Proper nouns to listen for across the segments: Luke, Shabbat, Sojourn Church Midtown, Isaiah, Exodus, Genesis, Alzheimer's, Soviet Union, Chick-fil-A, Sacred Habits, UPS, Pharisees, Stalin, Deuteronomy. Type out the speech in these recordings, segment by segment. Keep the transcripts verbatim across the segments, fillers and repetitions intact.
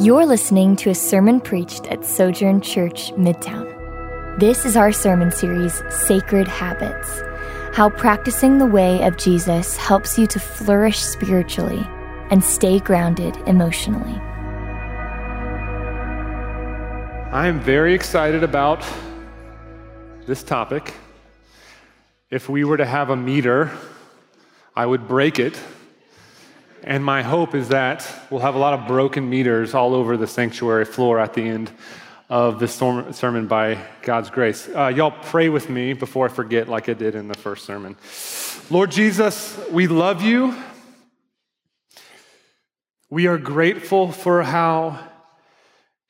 You're listening to a sermon preached at Sojourn Church Midtown. This is our sermon series, Sacred Habits, how practicing the way of Jesus helps you to flourish spiritually and stay grounded emotionally. I am very excited about this topic. If we were to have a meter, I would break it. And my hope is that we'll have a lot of broken meters all over the sanctuary floor at the end of this sermon by God's grace. Uh, y'all pray with me before I forget, like I did in the first sermon. Lord Jesus, we love you. We are grateful for how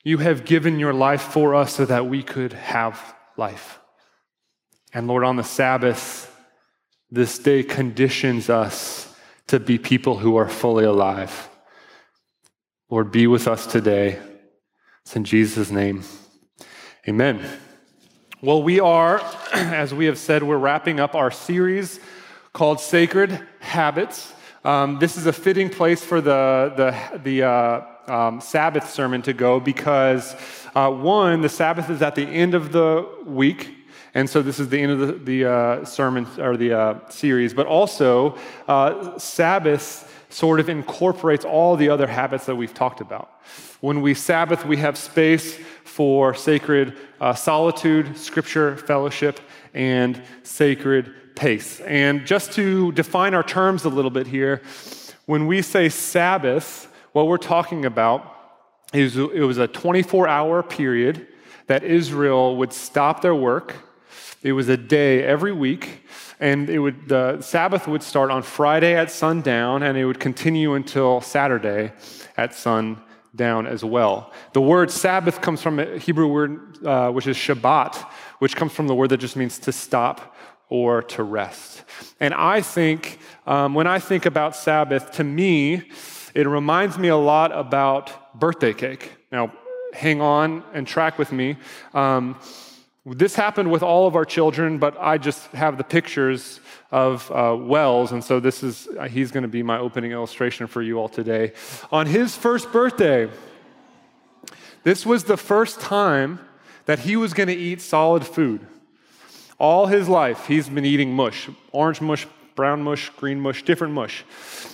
you have given your life for us so that we could have life. And Lord, on the Sabbath, this day conditions us to be people who are fully alive. Lord, be with us today. It's in Jesus' name. Amen. Well, we are, as we have said, we're wrapping up our series called Sacred Habits. Um, this is a fitting place for the, the, the uh, um, Sabbath sermon to go because, uh, one, the Sabbath is at the end of the week. And so this is the end of the, the uh, sermon or the uh, series, but also uh, Sabbath sort of incorporates all the other habits that we've talked about. When we Sabbath, we have space for sacred uh, solitude, scripture, fellowship, and sacred pace. And just to define our terms a little bit here, when we say Sabbath, what we're talking about is it was a twenty-four hour period that Israel would stop their work. It was a day every week, and it would the Sabbath would start on Friday at sundown, and it would continue until Saturday at sundown as well. The word Sabbath comes from a Hebrew word, uh, which is Shabbat, which comes from the word that just means to stop or to rest. And I think, um, when I think about Sabbath, to me, it reminds me a lot about birthday cake. Now, hang on and track with me. Um, This happened with all of our children, but I just have the pictures of uh, Wells, and so this is, uh, he's going to be my opening illustration for you all today. On his first birthday, this was the first time that he was going to eat solid food. All his life, he's been eating mush, orange mush, brown mush, green mush, different mush.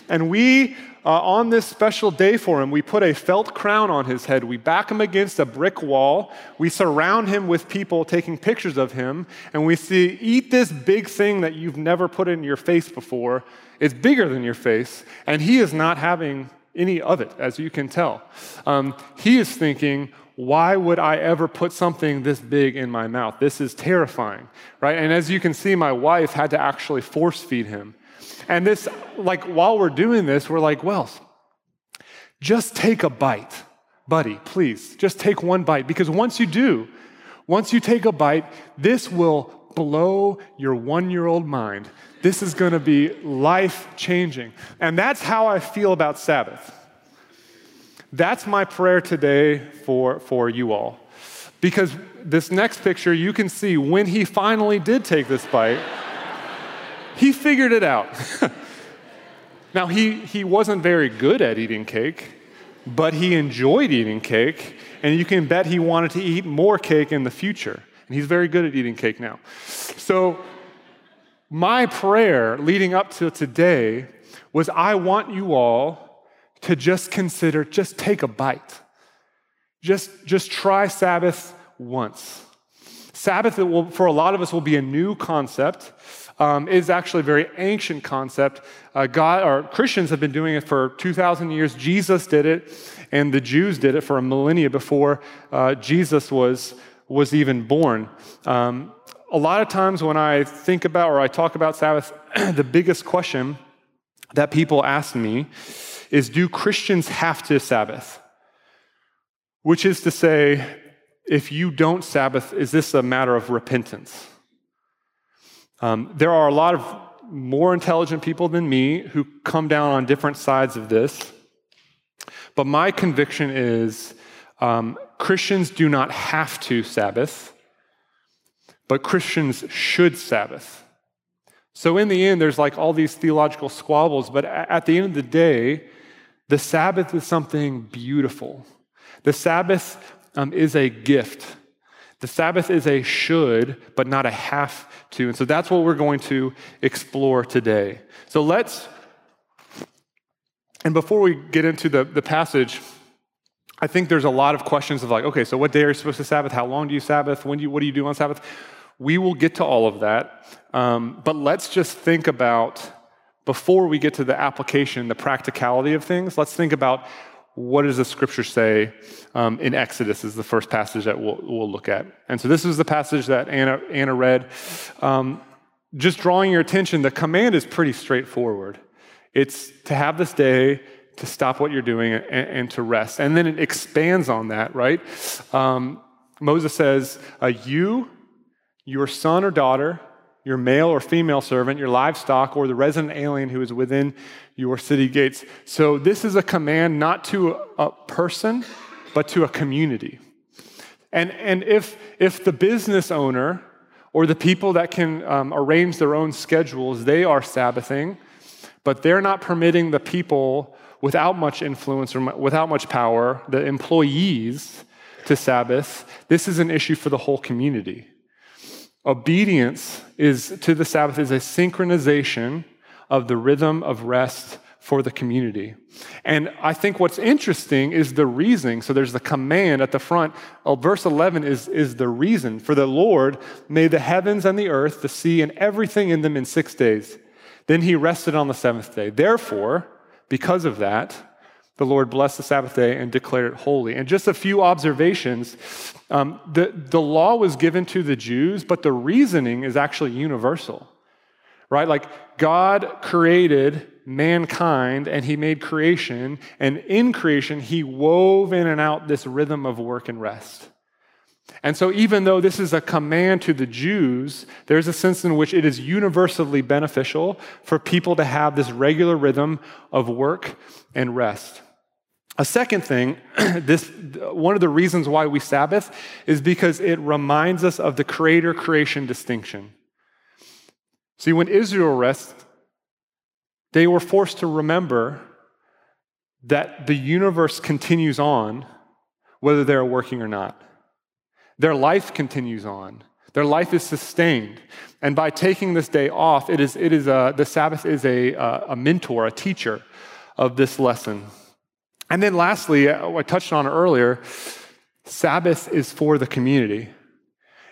And we, uh, on this special day for him, we put a felt crown on his head. We back him against a brick wall. We surround him with people taking pictures of him. And we see, eat this big thing that you've never put in your face before. It's bigger than your face. And he is not having any of it, as you can tell. Um, he is thinking, why would I ever put something this big in my mouth? This is terrifying, right? And as you can see, my wife had to actually force feed him. And this, like, while we're doing this, we're like, Wells, just take a bite, buddy, please. Just take one bite. Because once you do, once you take a bite, this will blow your one-year-old mind. This is going to be life-changing. And that's how I feel about Sabbath. That's my prayer today for, for you all. Because this next picture, you can see when he finally did take this bite, he figured it out. Now, he, he wasn't very good at eating cake, but he enjoyed eating cake, and you can bet he wanted to eat more cake in the future. And he's very good at eating cake now. So my prayer leading up to today was I want you all to just consider, just take a bite. Just, just try Sabbath once. Sabbath, it will, for a lot of us, will be a new concept. Um, it is actually a very ancient concept. Uh, God, or Christians have been doing it for two thousand years. Jesus did it, and the Jews did it for a millennia before uh, Jesus was, was even born. Um, a lot of times when I think about or I talk about Sabbath, the biggest question that people ask me is, do Christians have to Sabbath? Which is to say, if you don't Sabbath, is this a matter of repentance? Um, there are a lot of more intelligent people than me who come down on different sides of this, but my conviction is um, Christians do not have to Sabbath, but Christians should Sabbath. So in the end, there's like all these theological squabbles, but at the end of the day, the Sabbath is something beautiful. The Sabbath um, is a gift. The Sabbath is a should, but not a have to. And so that's what we're going to explore today. So let's, and before we get into the, the passage, I think there's a lot of questions of like, okay, so what day are you supposed to Sabbath? How long do you Sabbath? When do you, what do you do on Sabbath? We will get to all of that. Um, but let's just think about, before we get to the application, the practicality of things, let's think about what does the scripture say um, in Exodus is the first passage that we'll, we'll look at. And so this is the passage that Anna, Anna read. Um, just drawing your attention, the command is pretty straightforward. It's to have this day, to stop what you're doing, and, and to rest. And then it expands on that, right? Um, Moses says, uh, you, your son or daughter, your male or female servant, your livestock, or the resident alien who is within your city gates. So this is a command not to a person, but to a community. And, and if, if the business owner or the people that can um, arrange their own schedules, they are Sabbathing, but they're not permitting the people without much influence or without much power, the employees, to Sabbath, this is an issue for the whole community. Obedience is to the Sabbath is a synchronization of the rhythm of rest for the community. And I think what's interesting is the reasoning. So there's the command at the front. Oh, verse eleven is, is the reason. For the Lord made the heavens and the earth, the sea, and everything in them in six days. Then he rested on the seventh day. Therefore, because of that, the Lord blessed the Sabbath day and declared it holy. And just a few observations. Um, the, the law was given to the Jews, but the reasoning is actually universal, right? Like God created mankind and he made creation, and in creation, he wove in and out this rhythm of work and rest. And so even though this is a command to the Jews, there's a sense in which it is universally beneficial for people to have this regular rhythm of work and rest. A second thing, this one of the reasons why we Sabbath is because it reminds us of the creator-creation distinction. See, when Israel rests, they were forced to remember that the universe continues on whether they're working or not. Their life continues on. Their life is sustained. And by taking this day off, it is, it is a, the Sabbath is a, a mentor, a teacher of this lesson. And then lastly, I touched on earlier, Sabbath is for the community.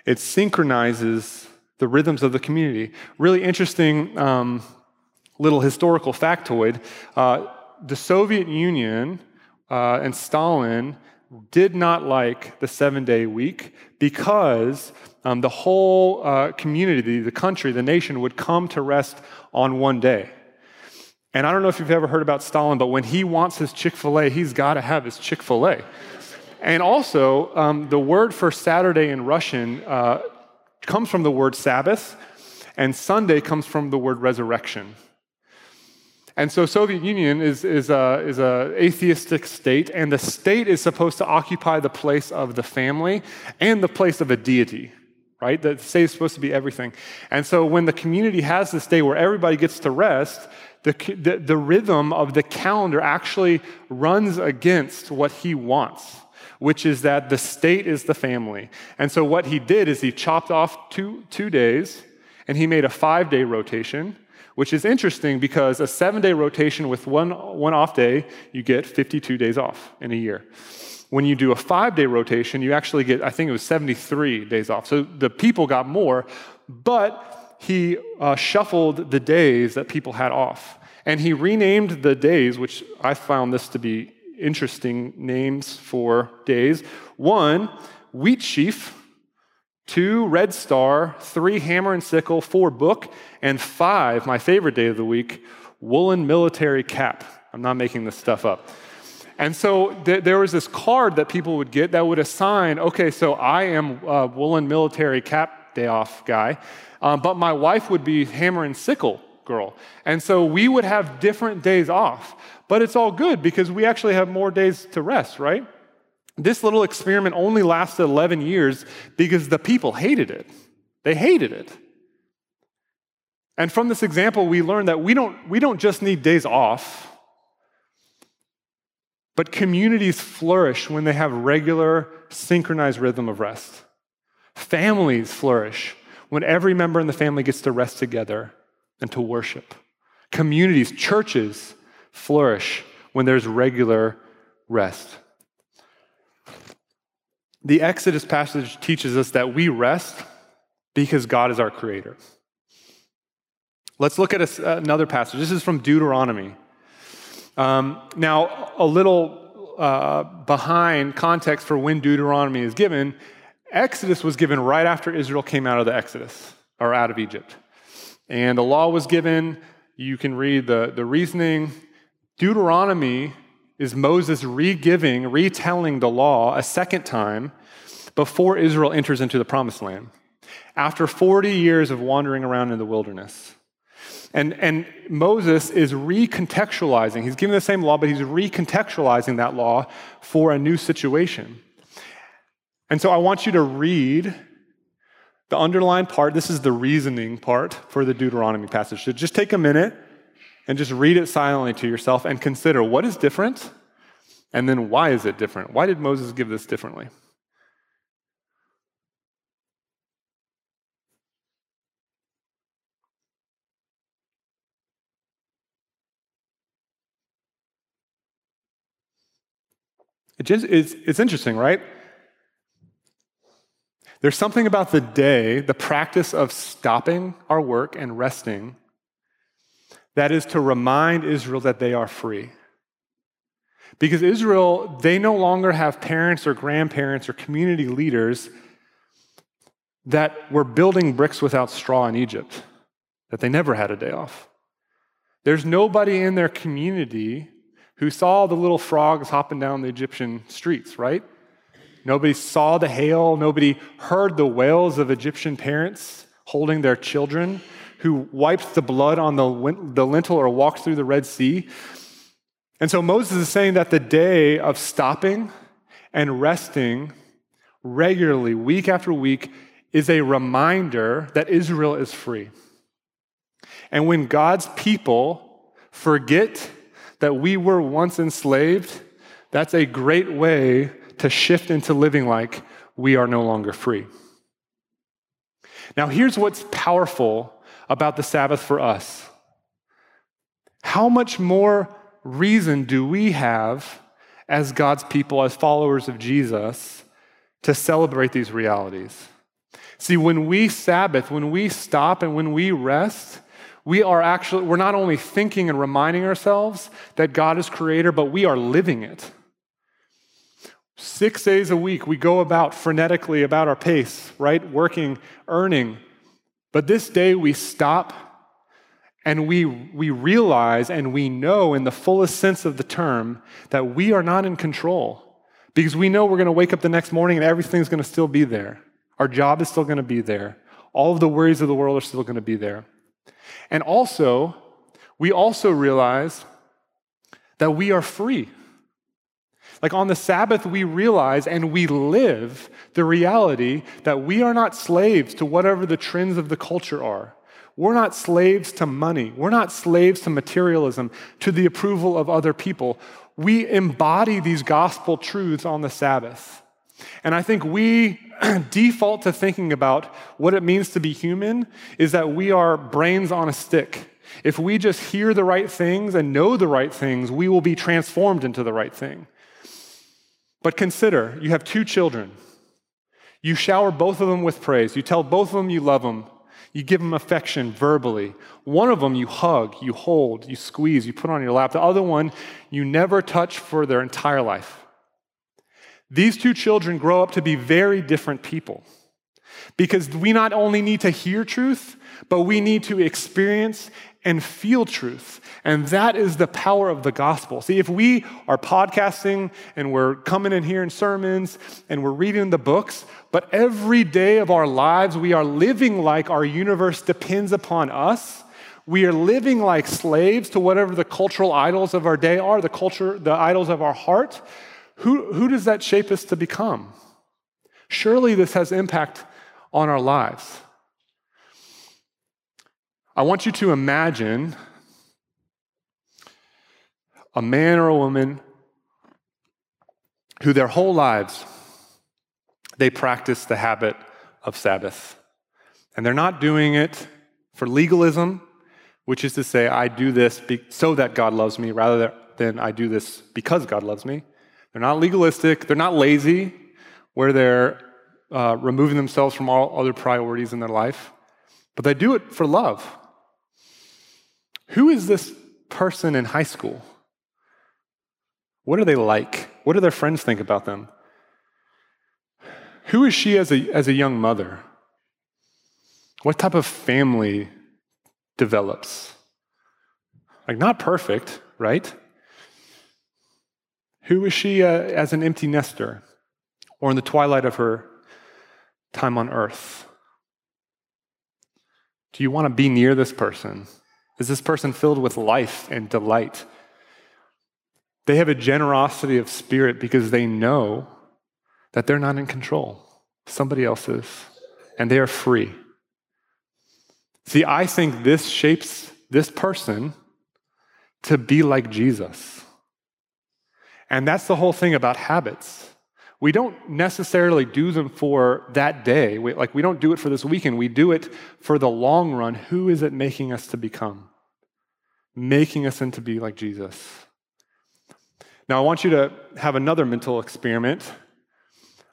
It synchronizes the rhythms of the community. Really interesting um, little historical factoid. Uh, the Soviet Union uh, and Stalin did not like the seven-day week because um, the whole uh, community, the country, the nation would come to rest on one day. And I don't know if you've ever heard about Stalin, but when he wants his Chick-fil-A, he's got to have his Chick-fil-A. And also, um, the word for Saturday in Russian uh, comes from the word Sabbath, and Sunday comes from the word resurrection. And so Soviet Union is, is a, is a atheistic state, and the state is supposed to occupy the place of the family and the place of a deity, right? The state is supposed to be everything. And so when the community has this day where everybody gets to rest, the, the, the rhythm of the calendar actually runs against what he wants, which is that the state is the family. And so what he did is he chopped off two, two days, and he made a five-day rotation, which is interesting because a seven-day rotation with one, one off day, you get fifty-two days off in a year. When you do a five-day rotation, you actually get, I think it was seventy-three days off. So the people got more, but he uh, shuffled the days that people had off. And he renamed the days, which I found this to be interesting names for days. One, wheat sheaf. Two, red star. Three, hammer and sickle. Four, book. And five, my favorite day of the week, woolen military cap. I'm not making this stuff up. And so th- there was this card that people would get that would assign, okay, so I am a woolen military cap day off guy, um, but my wife would be hammer and sickle girl. And so we would have different days off. But it's all good because we actually have more days to rest, right? This little experiment only lasted eleven years because the people hated it. They hated it. And from this example, we learn that we don't, we don't just need days off. But communities flourish when they have regular, synchronized rhythm of rest. Families flourish when every member in the family gets to rest together and to worship. Communities, churches flourish when there's regular rest. The Exodus passage teaches us that we rest because God is our creator. Let's look at a, another passage. This is from Deuteronomy. Um, now, a little uh, behind context for when Deuteronomy is given, Exodus was given right after Israel came out of the Exodus, or out of Egypt. And the law was given. You can read the, the reasoning. Deuteronomy is Moses re-giving, retelling the law a second time before Israel enters into the promised land, after forty years of wandering around in the wilderness. And, and Moses is recontextualizing. He's giving the same law, but he's recontextualizing that law for a new situation. And so I want you to read the underlined part. This is the reasoning part for the Deuteronomy passage. So just take a minute and just read it silently to yourself and consider what is different, and then why is it different? Why did Moses give this differently? It just, it's, it's interesting, right? There's something about the day, the practice of stopping our work and resting, that is to remind Israel that they are free. Because Israel, they no longer have parents or grandparents or community leaders that were building bricks without straw in Egypt, that they never had a day off. There's nobody in their community who saw the little frogs hopping down the Egyptian streets, right? Nobody saw the hail. Nobody heard the wails of Egyptian parents holding their children who wiped the blood on the, the lintel or walked through the Red Sea. And so Moses is saying that the day of stopping and resting regularly, week after week, is a reminder that Israel is free. And when God's people forget that we were once enslaved, that's a great way to shift into living like we are no longer free. Now, here's what's powerful about the Sabbath for us. How much more reason do we have as God's people, as followers of Jesus, to celebrate these realities? See, when we Sabbath, when we stop and when we rest, We are actually, we're not only thinking and reminding ourselves that God is creator, but we are living it. Six days a week, we go about frenetically about our pace, right? Working, earning. But this day we stop and we, we realize and we know in the fullest sense of the term that we are not in control, because we know we're going to wake up the next morning and everything's going to still be there. Our job is still going to be there. All of the worries of the world are still going to be there. And also, we also realize that we are free. Like on the Sabbath, we realize and we live the reality that we are not slaves to whatever the trends of the culture are. We're not slaves to money. We're not slaves to materialism, to the approval of other people. We embody these gospel truths on the Sabbath. And I think we default to thinking about what it means to be human is that we are brains on a stick. If we just hear the right things and know the right things, we will be transformed into the right thing. But consider, you have two children. You shower both of them with praise. You tell both of them you love them. You give them affection verbally. One of them you hug, you hold, you squeeze, you put on your lap. The other one you never touch for their entire life. These two children grow up to be very different people, because we not only need to hear truth, but we need to experience and feel truth. And that is the power of the gospel. See, if we are podcasting and we're coming in here in sermons and we're reading the books, but every day of our lives we are living like our universe depends upon us, we are living like slaves to whatever the cultural idols of our day are, the culture, the idols of our heart, Who, who does that shape us to become? Surely this has impact on our lives. I want you to imagine a man or a woman who their whole lives, they practice the habit of Sabbath. And they're not doing it for legalism, which is to say, I do this be- so that God loves me, rather than I do this because God loves me. They're not legalistic. They're not lazy, where they're uh, removing themselves from all other priorities in their life. But they do it for love. Who is this person in high school? What are they like? What do their friends think about them? Who is she as a, as a young mother? What type of family develops? Like, not perfect, right? Who is she uh, as an empty nester or in the twilight of her time on earth? Do you want to be near this person? Is this person filled with life and delight? They have a generosity of spirit because they know that they're not in control. Somebody else is, and they are free. See, I think this shapes this person to be like Jesus. And that's the whole thing about habits. We don't necessarily do them for that day. We, like, we don't do it for this weekend. We do it for the long run. Who is it making us to become? Making us into be like Jesus. Now, I want you to have another mental experiment.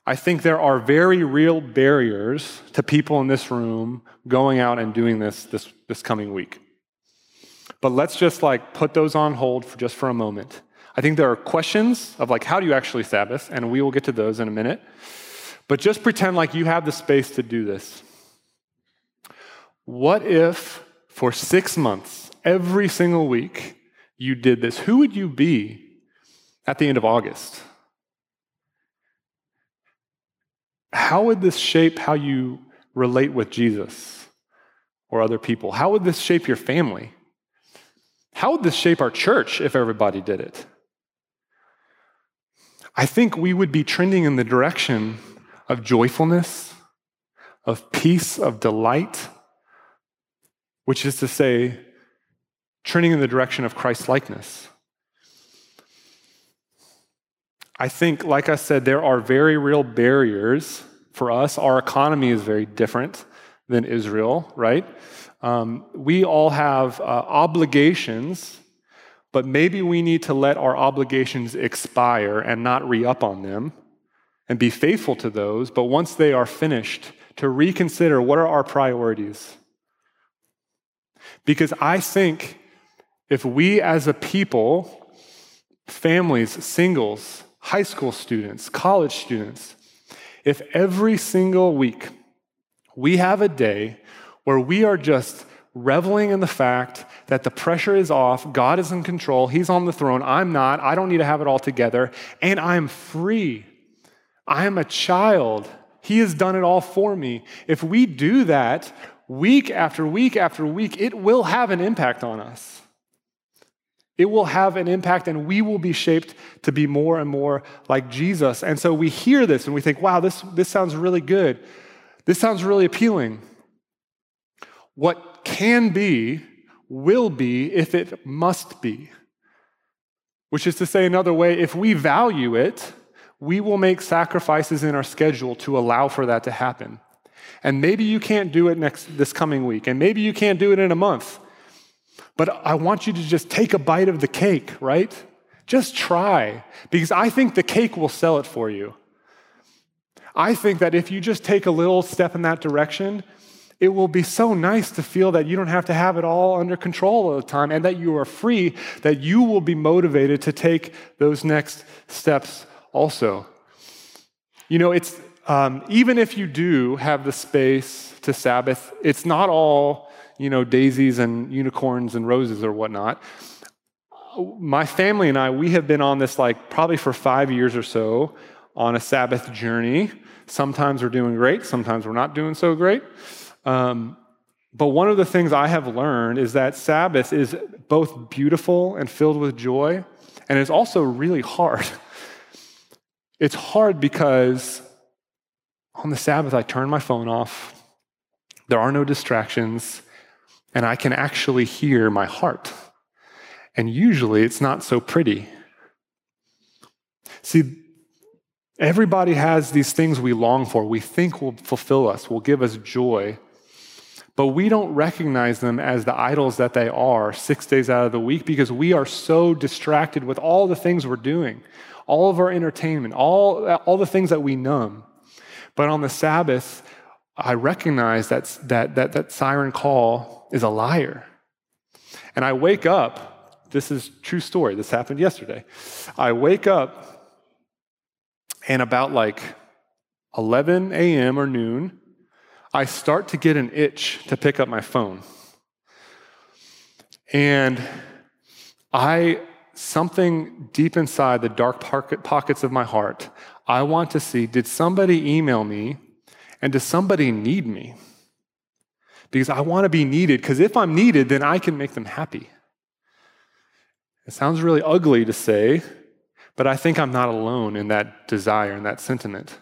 I think there are very real barriers to people in this room going out and doing this this, this coming week. But let's just like put those on hold for just for a moment. I think there are questions of like, how do you actually Sabbath? And we will get to those in a minute. But just pretend like you have the space to do this. What if for six months, every single week, you did this? Who would you be at the end of August? How would this shape how you relate with Jesus or other people? How would this shape your family? How would this shape our church if everybody did it? I think we would be trending in the direction of joyfulness, of peace, of delight, which is to say, trending in the direction of Christ-likeness. I think, like I said, there are very real barriers for us. Our economy is very different than Israel, right? Um, we all have uh, obligations, but maybe we need to let our obligations expire and not re-up on them and be faithful to those. But once they are finished, to reconsider what are our priorities. Because I think if we as a people, families, singles, high school students, college students, if every single week we have a day where we are just reveling in the fact that the pressure is off, God is in control, He's on the throne, I'm not, I don't need to have it all together, and I'm free, I am a child, He has done it all for me. If we do that week after week after week, it will have an impact on us. It will have an impact, and we will be shaped to be more and more like Jesus. And so we hear this, and we think, wow, this, this sounds really good. This sounds really appealing. What can be will be if it must be. Which is to say another way, if we value it, we will make sacrifices in our schedule to allow for that to happen. And maybe you can't do it next this coming week, and maybe you can't do it in a month. But I want you to just take a bite of the cake, right? Just try, because I think the cake will sell it for you. I think that if you just take a little step in that direction, it will be so nice to feel that you don't have to have it all under control all the time and that you are free, that you will be motivated to take those next steps also. You know, it's um, even if you do have the space to Sabbath, it's not all, you know, daisies and unicorns and roses or whatnot. My family and I, we have been on this like probably for five years or so on a Sabbath journey. Sometimes we're doing great, sometimes we're not doing so great. Um, but one of the things I have learned is that Sabbath is both beautiful and filled with joy, and it's also really hard. It's hard because on the Sabbath, I turn my phone off. There are no distractions. And I can actually hear my heart. And usually it's not so pretty. See, Everybody has these things we long for, we think will fulfill us, will give us joy, but we don't recognize them as the idols that they are six days out of the week because we are so distracted with all the things we're doing, all of our entertainment, all, all the things that we numb. But on the Sabbath, I recognize that, that, that, that siren call is a liar. And I wake up, this is true story, this happened yesterday. I wake up, and about like eleven a.m. or noon, I start to get an itch to pick up my phone. And I, something deep inside the dark pockets of my heart, I want to see, did somebody email me and does somebody need me? Because I want to be needed, because if I'm needed, then I can make them happy. It sounds really ugly to say, but I think I'm not alone in that desire and that sentiment.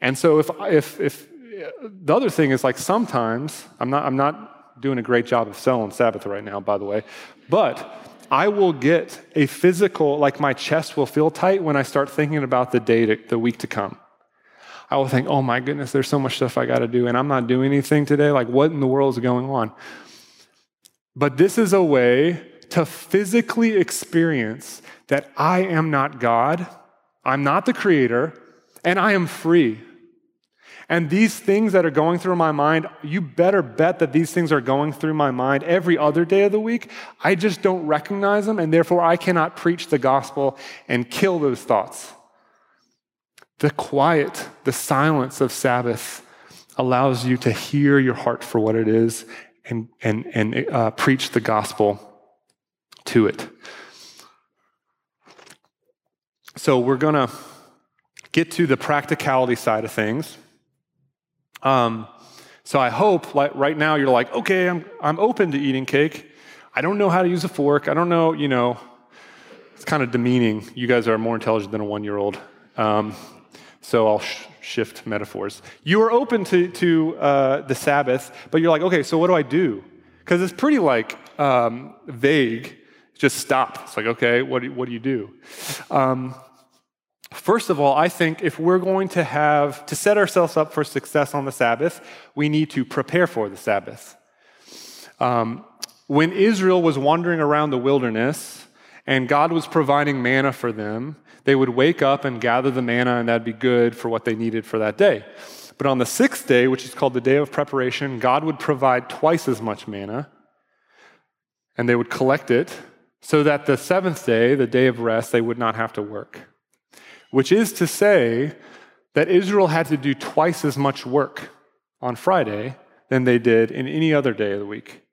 And so if, if, if the other thing is like sometimes, I'm not, I'm not doing a great job of selling Sabbath right now, by the way, but I will get a physical, like my chest will feel tight when I start thinking about the day, to, the week to come. I will think, oh my goodness, there's so much stuff I got to do and I'm not doing anything today. Like what in the world is going on? But this is a way to physically experience that I am not God, I'm not the creator, and I am free. And these things that are going through my mind, you better bet that these things are going through my mind every other day of the week. I just don't recognize them, and therefore I cannot preach the gospel and kill those thoughts. The quiet, the silence of Sabbath allows you to hear your heart for what it is and, and, and uh, preach the gospel to it. So we're going to get to the practicality side of things. Um, so I hope like right now you're like, okay, I'm I'm open to eating cake. I don't know how to use a fork. I don't know, you know, it's kind of demeaning. You guys are more intelligent than a one-year-old. Um, so I'll sh- shift metaphors. You are open to, to uh, the Sabbath, but you're like, okay, so what do I do? Because it's pretty like um, vague. Just stop. It's like, okay, what do, what do you do? Um, first of all, I think if we're going to have, to set ourselves up for success on the Sabbath, we need to prepare for the Sabbath. Um, when Israel was wandering around the wilderness and God was providing manna for them, they would wake up and gather the manna and that'd be good for what they needed for that day. But on the sixth day, which is called the day of preparation, God would provide twice as much manna and they would collect it, so that the seventh day, the day of rest, they would not have to work. Which is to say that Israel had to do twice as much work on Friday than they did in any other day of the week.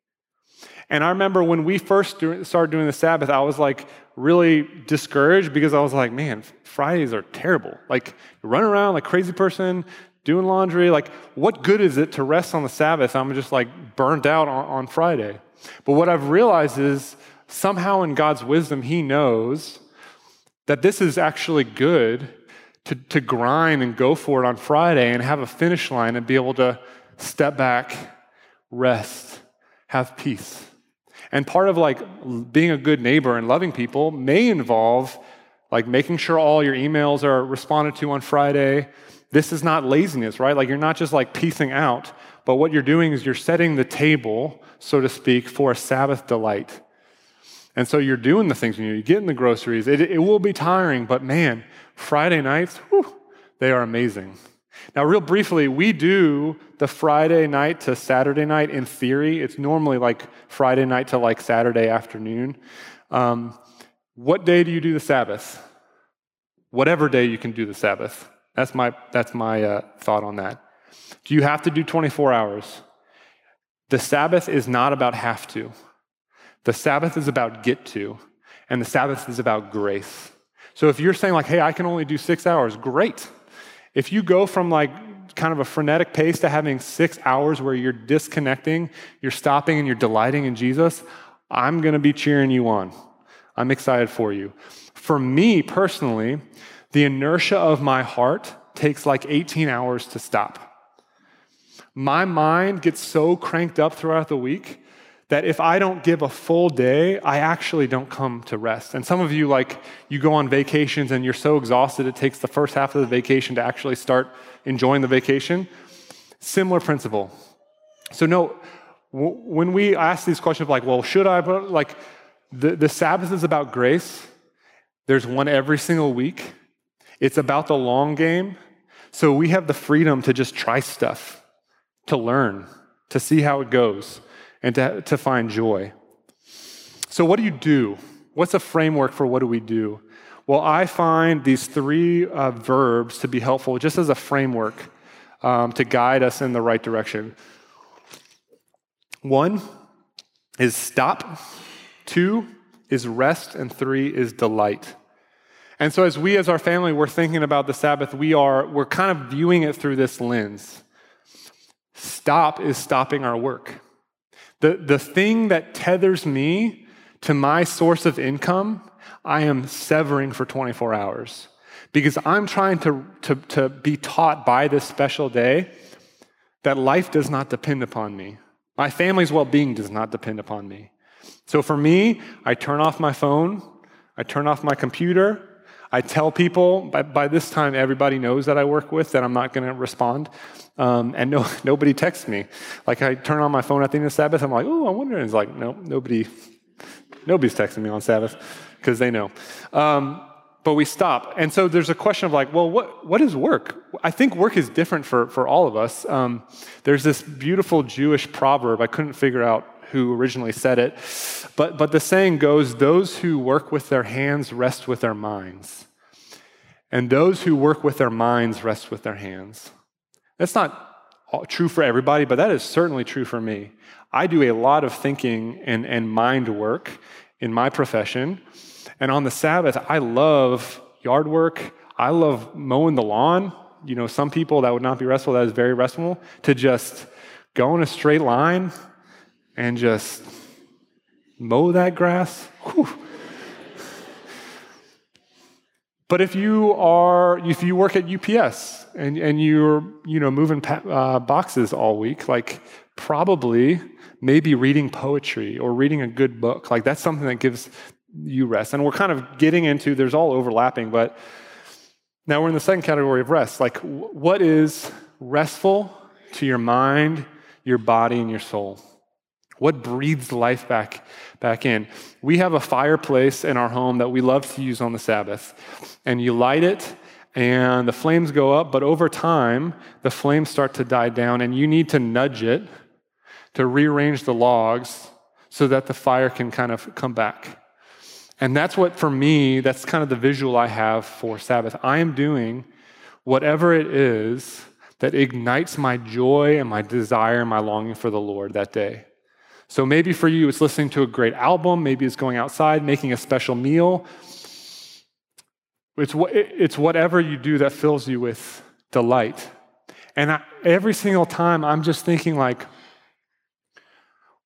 And I remember when we first started doing the Sabbath, I was like really discouraged because I was like, man, Fridays are terrible. Like run around like a crazy person, doing laundry. Like what good is it to rest on the Sabbath? I'm just like burnt out on, on Friday. But what I've realized is somehow in God's wisdom, he knows that this is actually good to, to grind and go for it on Friday and have a finish line and be able to step back, rest, have peace. And part of like being a good neighbor and loving people may involve like making sure all your emails are responded to on Friday. This is not laziness, right? Like you're not just like piecing out, but what you're doing is you're setting the table, so to speak, for a Sabbath delight. And so you're doing the things you need. You're getting the groceries. It, it will be tiring, but man, Friday nights, whew, they are amazing. Now, real briefly, we do the Friday night to Saturday night in theory. It's normally like Friday night to like Saturday afternoon. Um, what day do you do the Sabbath? Whatever day you can do the Sabbath. That's my, that's my uh, thought on that. Do you have to do twenty-four hours? The Sabbath is not about have to. The Sabbath is about get to, and the Sabbath is about grace. So if you're saying like, hey, I can only do six hours, great. If you go from like kind of a frenetic pace to having six hours where you're disconnecting, you're stopping and you're delighting in Jesus, I'm going to be cheering you on. I'm excited for you. For me personally, the inertia of my heart takes like eighteen hours to stop. My mind gets so cranked up throughout the week that if I don't give a full day, I actually don't come to rest. And some of you, like, you go on vacations and you're so exhausted, it takes the first half of the vacation to actually start enjoying the vacation. Similar principle. So no, w- when we ask these questions like, well, should I, but like, the, the Sabbath is about grace. There's one every single week. It's about the long game. So we have the freedom to just try stuff, to learn, to see how it goes, and to, to find joy. So what do you do? What's a framework for what do we do? Well, I find these three uh, verbs to be helpful just as a framework um, to guide us in the right direction. One is stop, two is rest, and three is delight. And so as we, as our family, we're thinking about the Sabbath, we are, we're kind of viewing it through this lens. Stop is stopping our work. The, the thing that tethers me to my source of income, I am severing for twenty-four hours because I'm trying to, to, to be taught by this special day that life does not depend upon me. My family's well-being does not depend upon me. So for me, I turn off my phone, I turn off my computer, I tell people, by, by this time everybody knows that I work with that I'm not gonna respond, um, and no nobody texts me. Like, I turn on my phone at the end of Sabbath, I'm like, oh, I wonder, and it's like, no, nobody, nobody's texting me on Sabbath, because they know. Um, but we stop, and so there's a question of like, well, what what is work? I think work is different for, for all of us. Um, there's this beautiful Jewish proverb, I couldn't figure out who originally said it, but, but the saying goes, those who work with their hands rest with their minds, and those who work with their minds rest with their hands. That's not true for everybody, but that is certainly true for me. I do a lot of thinking and, and mind work in my profession, and on the Sabbath, I love yard work, I love mowing the lawn. You know, some people, that would not be restful, that is very restful, to just go in a straight line and just mow that grass. Whew. But if you are, if you work at U P S and, and you're, you know, moving pa- uh, boxes all week, like probably maybe reading poetry or reading a good book, like that's something that gives you rest. And we're kind of getting into, there's all overlapping, but now we're in the second category of rest. Like, w- what is restful to your mind, your body, and your soul? What breathes life back, back in? We have a fireplace in our home that we love to use on the Sabbath. And you light it, and the flames go up, but over time, the flames start to die down, and you need to nudge it to rearrange the logs so that the fire can kind of come back. And that's what, for me, that's kind of the visual I have for Sabbath. I am doing whatever it is that ignites my joy and my desire and my longing for the Lord that day. So maybe for you, it's listening to a great album. Maybe it's going outside, making a special meal. It's, wh- it's whatever you do that fills you with delight. And I, every single time, I'm just thinking like,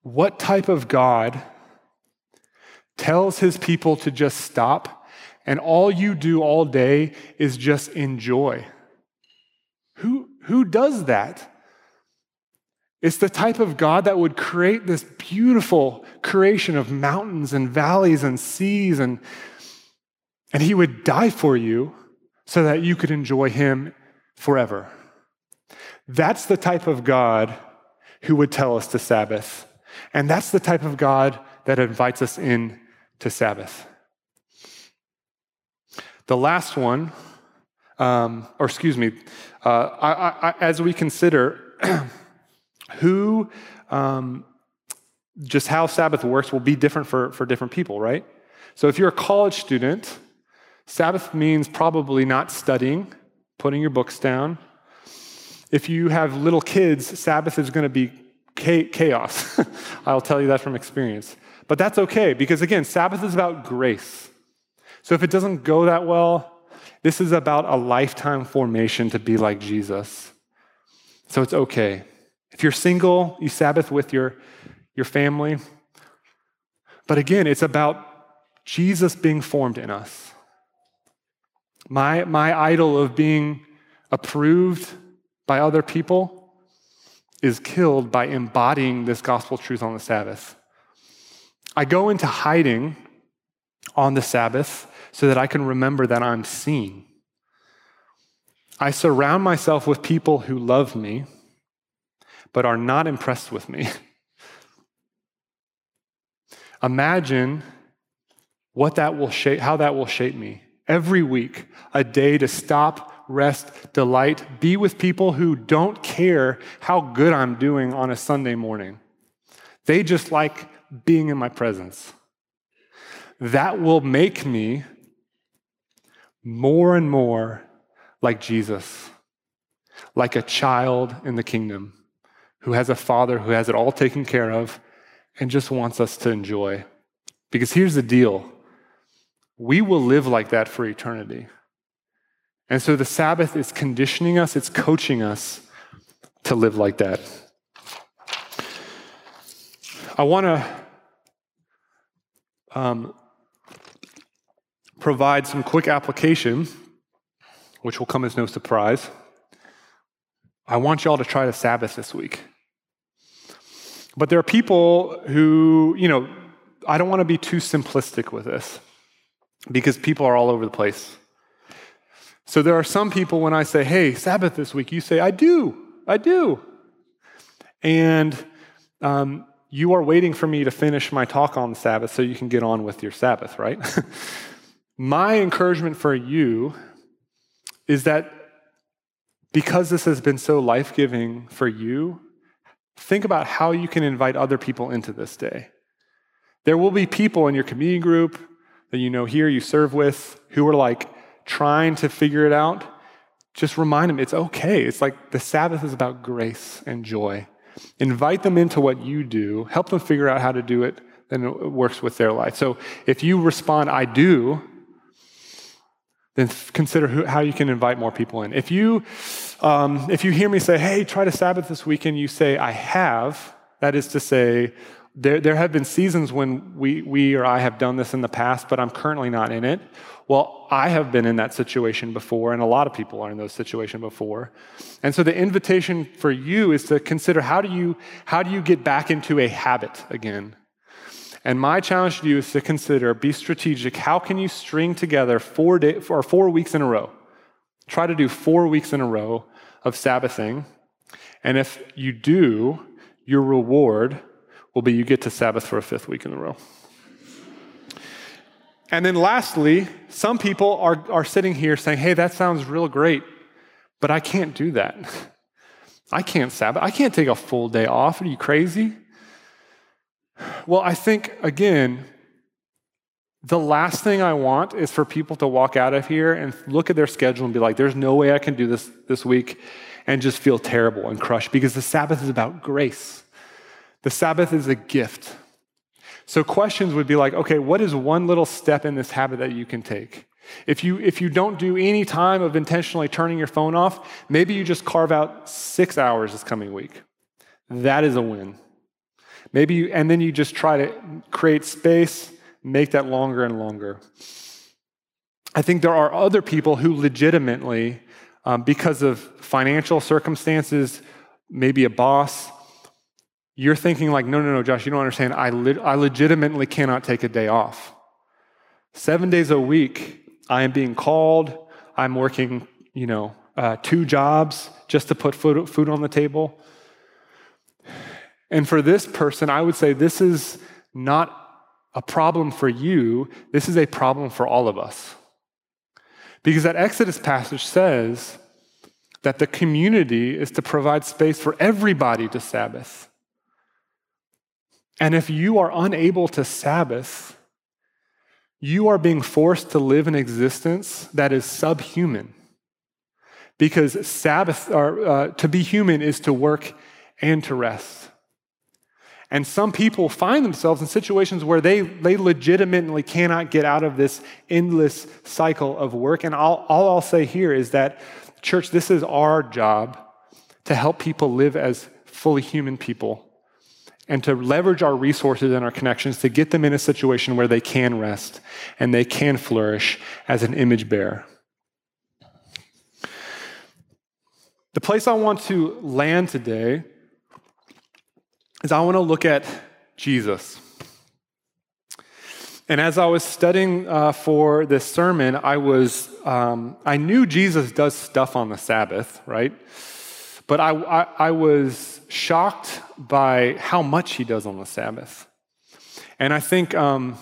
what type of God tells his people to just stop and all you do all day is just enjoy? Who, who does that? It's the type of God that would create this beautiful creation of mountains and valleys and seas, and, and he would die for you so that you could enjoy him forever. That's the type of God who would tell us to Sabbath. And that's the type of God that invites us in to Sabbath. The last one, um, or excuse me, uh, I, I, I, as we consider Who, um, just how Sabbath works will be different for, for different people, right? So if you're a college student, Sabbath means probably not studying, putting your books down. If you have little kids, Sabbath is going to be chaos. I'll tell you that from experience. But that's okay, because again, Sabbath is about grace. So if it doesn't go that well, this is about a lifetime formation to be like Jesus. So it's okay. If you're single, you Sabbath with your, your family. But again, it's about Jesus being formed in us. My, my idol of being approved by other people is killed by embodying this gospel truth on the Sabbath. I go into hiding on the Sabbath so that I can remember that I'm seen. I surround myself with people who love me, but are not impressed with me. Imagine what that will shape, how that will shape me. Every week, a day to stop, rest, delight, be with people who don't care how good I'm doing on a Sunday morning. They just like being in my presence. That will make me more and more like Jesus, like a child in the kingdom who has a father who has it all taken care of and just wants us to enjoy. Because here's the deal. We will live like that for eternity. And so the Sabbath is conditioning us, it's coaching us to live like that. I want to um, provide some quick application, which will come as no surprise. I want y'all to try the Sabbath this week. But there are people who, you know, I don't want to be too simplistic with this because people are all over the place. So there are some people when I say, hey, Sabbath this week, you say, I do, I do. And um, you are waiting for me to finish my talk on the Sabbath so you can get on with your Sabbath, right? My encouragement for you is that because this has been so life-giving for you, think about how you can invite other people into this day. There will be people in your community group that you know here, you serve with, who are like, trying to figure it out, just remind them it's okay. It's like the Sabbath is about grace and joy. Invite them into what you do, help them figure out how to do it, and it works with their life. So if you respond, I do, then consider who, how you can invite more people in. If you, um, if you hear me say, hey, try to Sabbath this weekend, you say, I have, that is to say, There, there have been seasons when we, we or I have done this in the past, but I'm currently not in it. Well, I have been in that situation before, and a lot of people are in those situations before. And so the invitation for you is to consider how do you, how do you get back into a habit again? And my challenge to you is to consider, be strategic, how can you string together four day, or four weeks in a row? Try to do four weeks in a row of Sabbathing. And if you do, your reward will be you get to Sabbath for a fifth week in a row. And then lastly, some people are, are sitting here saying, hey, that sounds real great, but I can't do that. I can't Sabbath. I can't take a full day off. Are you crazy? Well, I think, again, the last thing I want is for people to walk out of here and look at their schedule and be like, there's no way I can do this this week, and just feel terrible and crushed, because the Sabbath is about grace. The Sabbath is a gift. So questions would be like, okay, what is one little step in this habit that you can take? If you, if you don't do any time of intentionally turning your phone off, maybe you just carve out six hours this coming week. That is a win. Maybe you, and then you just try to create space, make that longer and longer. I think there are other people who legitimately, um, because of financial circumstances, maybe a boss, you're thinking like, no, no, no, Josh, you don't understand. I, le- I legitimately cannot take a day off. Seven days a week, I am being called. I'm working, you know, uh, two jobs just to put food, food on the table. And for this person, I would say this is not a problem for you. This is a problem for all of us. Because that Exodus passage says that the community is to provide space for everybody to Sabbath. And if you are unable to Sabbath, you are being forced to live an existence that is subhuman. Because Sabbath, or, uh, to be human is to work and to rest. And some people find themselves in situations where they, they legitimately cannot get out of this endless cycle of work. And all, all I'll say here is that, church, this is our job to help people live as fully human people, and to leverage our resources and our connections to get them in a situation where they can rest and they can flourish as an image bearer. The place I want to land today is I want to look at Jesus. And as I was studying uh, for this sermon, I was, um, I knew Jesus does stuff on the Sabbath, right? But I, I, I was shocked by how much he does on the Sabbath. And I think um,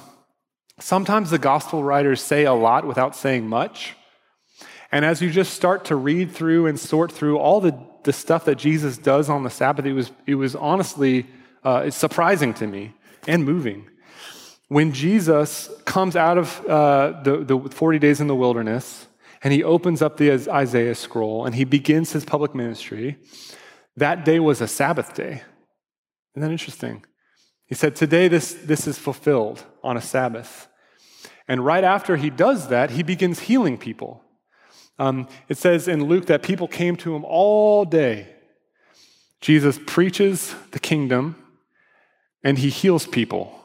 sometimes the gospel writers say a lot without saying much. And as you just start to read through and sort through all the, the stuff that Jesus does on the Sabbath, it was, it was honestly uh, it's surprising to me and moving. When Jesus comes out of uh, the, the forty days in the wilderness and he opens up the Isaiah scroll and he begins his public ministry, that day was a Sabbath day. Isn't that interesting? He said, today this, this is fulfilled on a Sabbath. And right after he does that, he begins healing people. Um, it says in Luke that people came to him all day. Jesus preaches the kingdom and he heals people.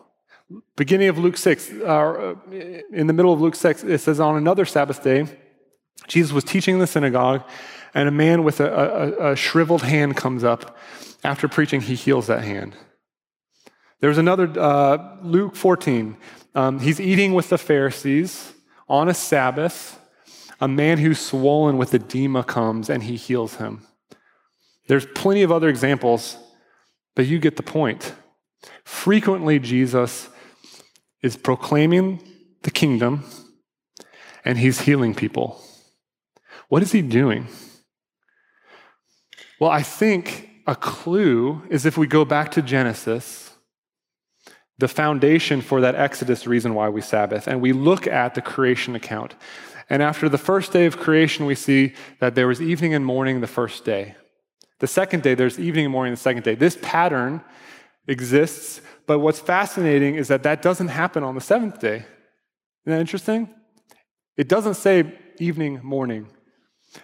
Beginning of Luke six, uh, in the middle of Luke six, it says, on another Sabbath day, Jesus was teaching in the synagogue, and a man with a, a, a shriveled hand comes up. After preaching, he heals that hand. There's another, uh, Luke fourteen. Um, he's eating with the Pharisees on a Sabbath. A man who's swollen with edema comes, and he heals him. There's plenty of other examples, but you get the point. Frequently, Jesus is proclaiming the kingdom, and he's healing people. What is he doing? Well, I think a clue is if we go back to Genesis, the foundation for that Exodus reason why we Sabbath, and we look at the creation account. And after the first day of creation, we see that there was evening and morning the first day. The second day, there's evening and morning the second day. This pattern exists, but what's fascinating is that that doesn't happen on the seventh day. Isn't that interesting? It doesn't say evening, morning.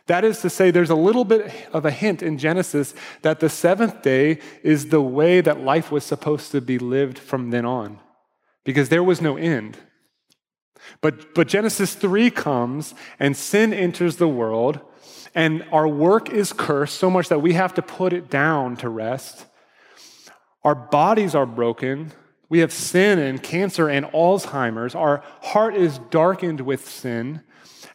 That is to say, there's a little bit of a hint in Genesis that the seventh day is the way that life was supposed to be lived from then on, because there was no end. But, but Genesis three comes, and sin enters the world, and our work is cursed so much that we have to put it down to rest. Our bodies are broken. We have sin and cancer and Alzheimer's. Our heart is darkened with sin.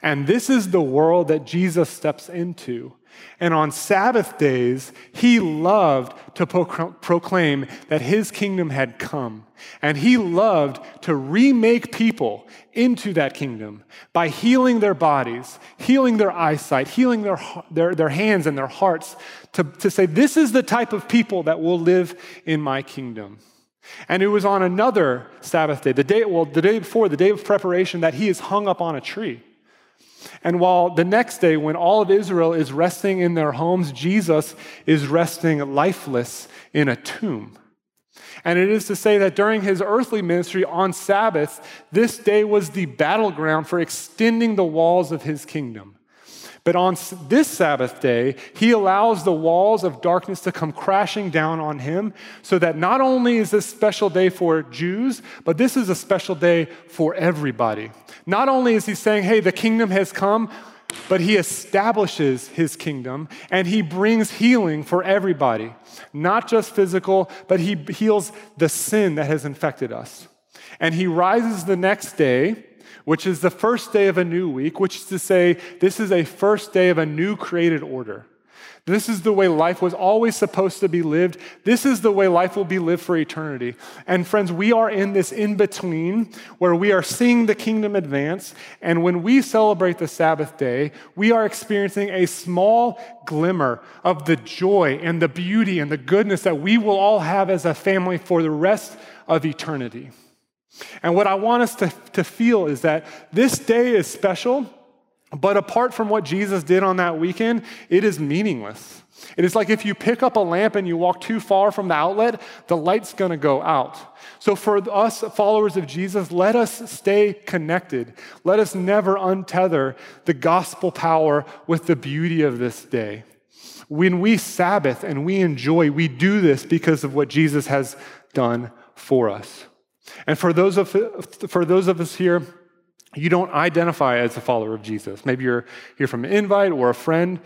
And this is the world that Jesus steps into. And on Sabbath days, he loved to proclaim that his kingdom had come. And he loved to remake people into that kingdom by healing their bodies, healing their eyesight, healing their, their, their hands and their hearts to, to say, this is the type of people that will live in my kingdom. And it was on another Sabbath day, the day, well, the day before, the day of preparation, that he is hung up on a tree. And while the next day, when all of Israel is resting in their homes, Jesus is resting lifeless in a tomb. And it is to say that during his earthly ministry on Sabbath, this day was the battleground for extending the walls of his kingdom. But on this Sabbath day, he allows the walls of darkness to come crashing down on him, so that not only is this a special day for Jews, but this is a special day for everybody. Not only is he saying, hey, the kingdom has come, but he establishes his kingdom, and he brings healing for everybody, not just physical, but he heals the sin that has infected us. And he rises the next day, which is the first day of a new week, which is to say, this is a first day of a new created order. This is the way life was always supposed to be lived. This is the way life will be lived for eternity. And friends, we are in this in-between where we are seeing the kingdom advance. And when we celebrate the Sabbath day, we are experiencing a small glimmer of the joy and the beauty and the goodness that we will all have as a family for the rest of eternity. And what I want us to, to feel is that this day is special, but apart from what Jesus did on that weekend, it is meaningless. It is like if you pick up a lamp and you walk too far from the outlet, the light's going to go out. So for us followers of Jesus, let us stay connected. Let us never untether the gospel power with the beauty of this day. When we Sabbath and we enjoy, we do this because of what Jesus has done for us. And for those of, for those of us here, you don't identify as a follower of Jesus. Maybe you're here from an invite or a friend.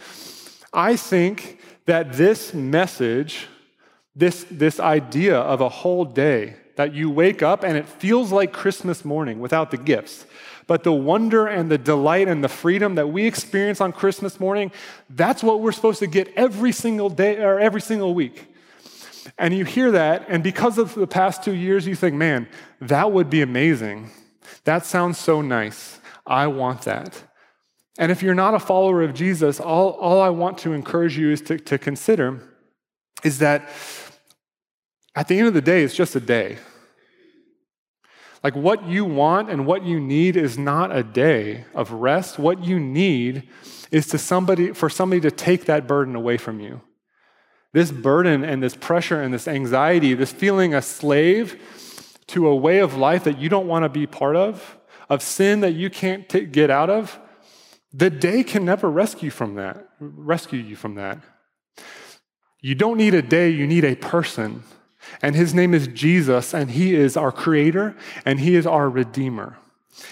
I think that this message, this, this idea of a whole day, that you wake up and it feels like Christmas morning without the gifts. But the wonder and the delight and the freedom that we experience on Christmas morning, that's what we're supposed to get every single day or every single week. And you hear that, and because of the past two years, you think, man, that would be amazing. That sounds so nice. I want that. And if you're not a follower of Jesus, all, all I want to encourage you is to, to consider is that at the end of the day, it's just a day. Like what you want and what you need is not a day of rest. What you need is to somebody for somebody to take that burden away from you. This burden and this pressure and this anxiety, this feeling a slave to a way of life that you don't want to be part of, of sin that you can't t- get out of, the day can never rescue from that, rescue you from that. You don't need a day, you need a person. And his name is Jesus, and he is our creator, and he is our redeemer.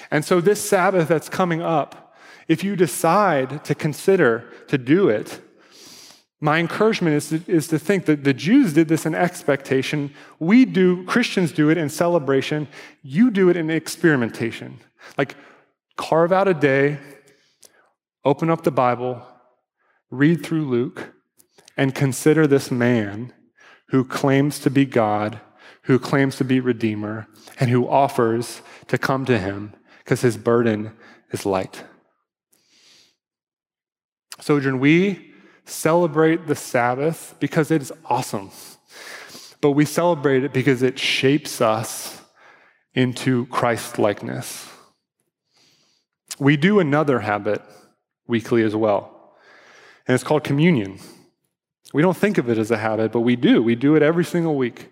And so this Sabbath that's coming up, if you decide to consider to do it, my encouragement is to, is to think that the Jews did this in expectation. We do, Christians do it in celebration. You do it in experimentation. Like carve out a day, open up the Bible, read through Luke, and consider this man who claims to be God, who claims to be Redeemer, and who offers to come to him because his burden is light. Sojourn, we celebrate the Sabbath because it is awesome, but we celebrate it because it shapes us into Christ-likeness. We do another habit weekly as well, and it's called communion. We don't think of it as a habit, but we do. We do it every single week.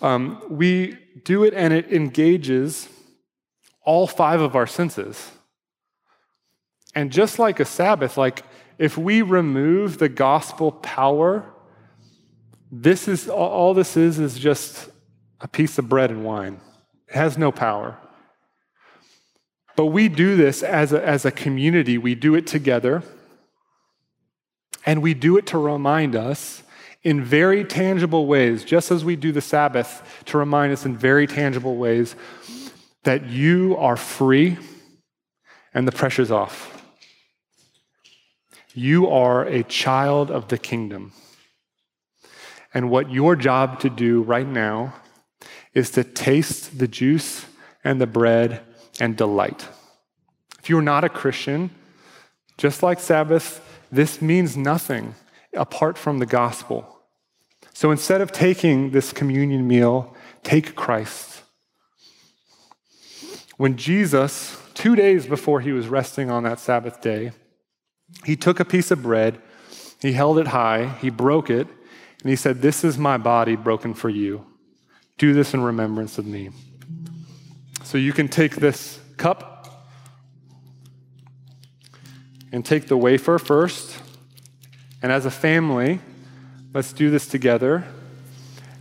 Um, we do it, and it engages all five of our senses. And just like a Sabbath, like if we remove the gospel power, this is all this is is just a piece of bread and wine. It has no power. But we do this as a, as a community. We do it together. And we do it to remind us in very tangible ways, just as we do the Sabbath, to remind us in very tangible ways that you are free and the pressure's off. You are a child of the kingdom. And what your job to do right now is to taste the juice and the bread and delight. If you're not a Christian, just like Sabbath, this means nothing apart from the gospel. So instead of taking this communion meal, take Christ. When Jesus, two days before he was resting on that Sabbath day, he took a piece of bread, he held it high, he broke it, and he said, "This is my body broken for you. Do this in remembrance of me." So you can take this cup and take the wafer first. And as a family, let's do this together.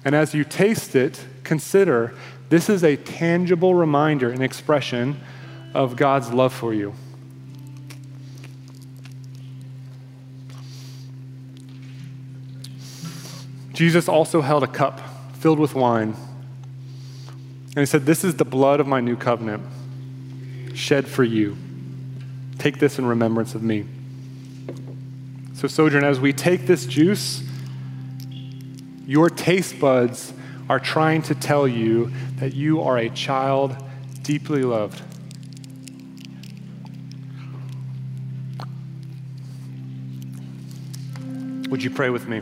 And as you taste it, consider this is a tangible reminder and expression of God's love for you. Jesus also held a cup filled with wine. And he said, "This is the blood of my new covenant, shed for you. Take this in remembrance of me." So, Sojourn, as we take this juice, your taste buds are trying to tell you that you are a child deeply loved. Would you pray with me?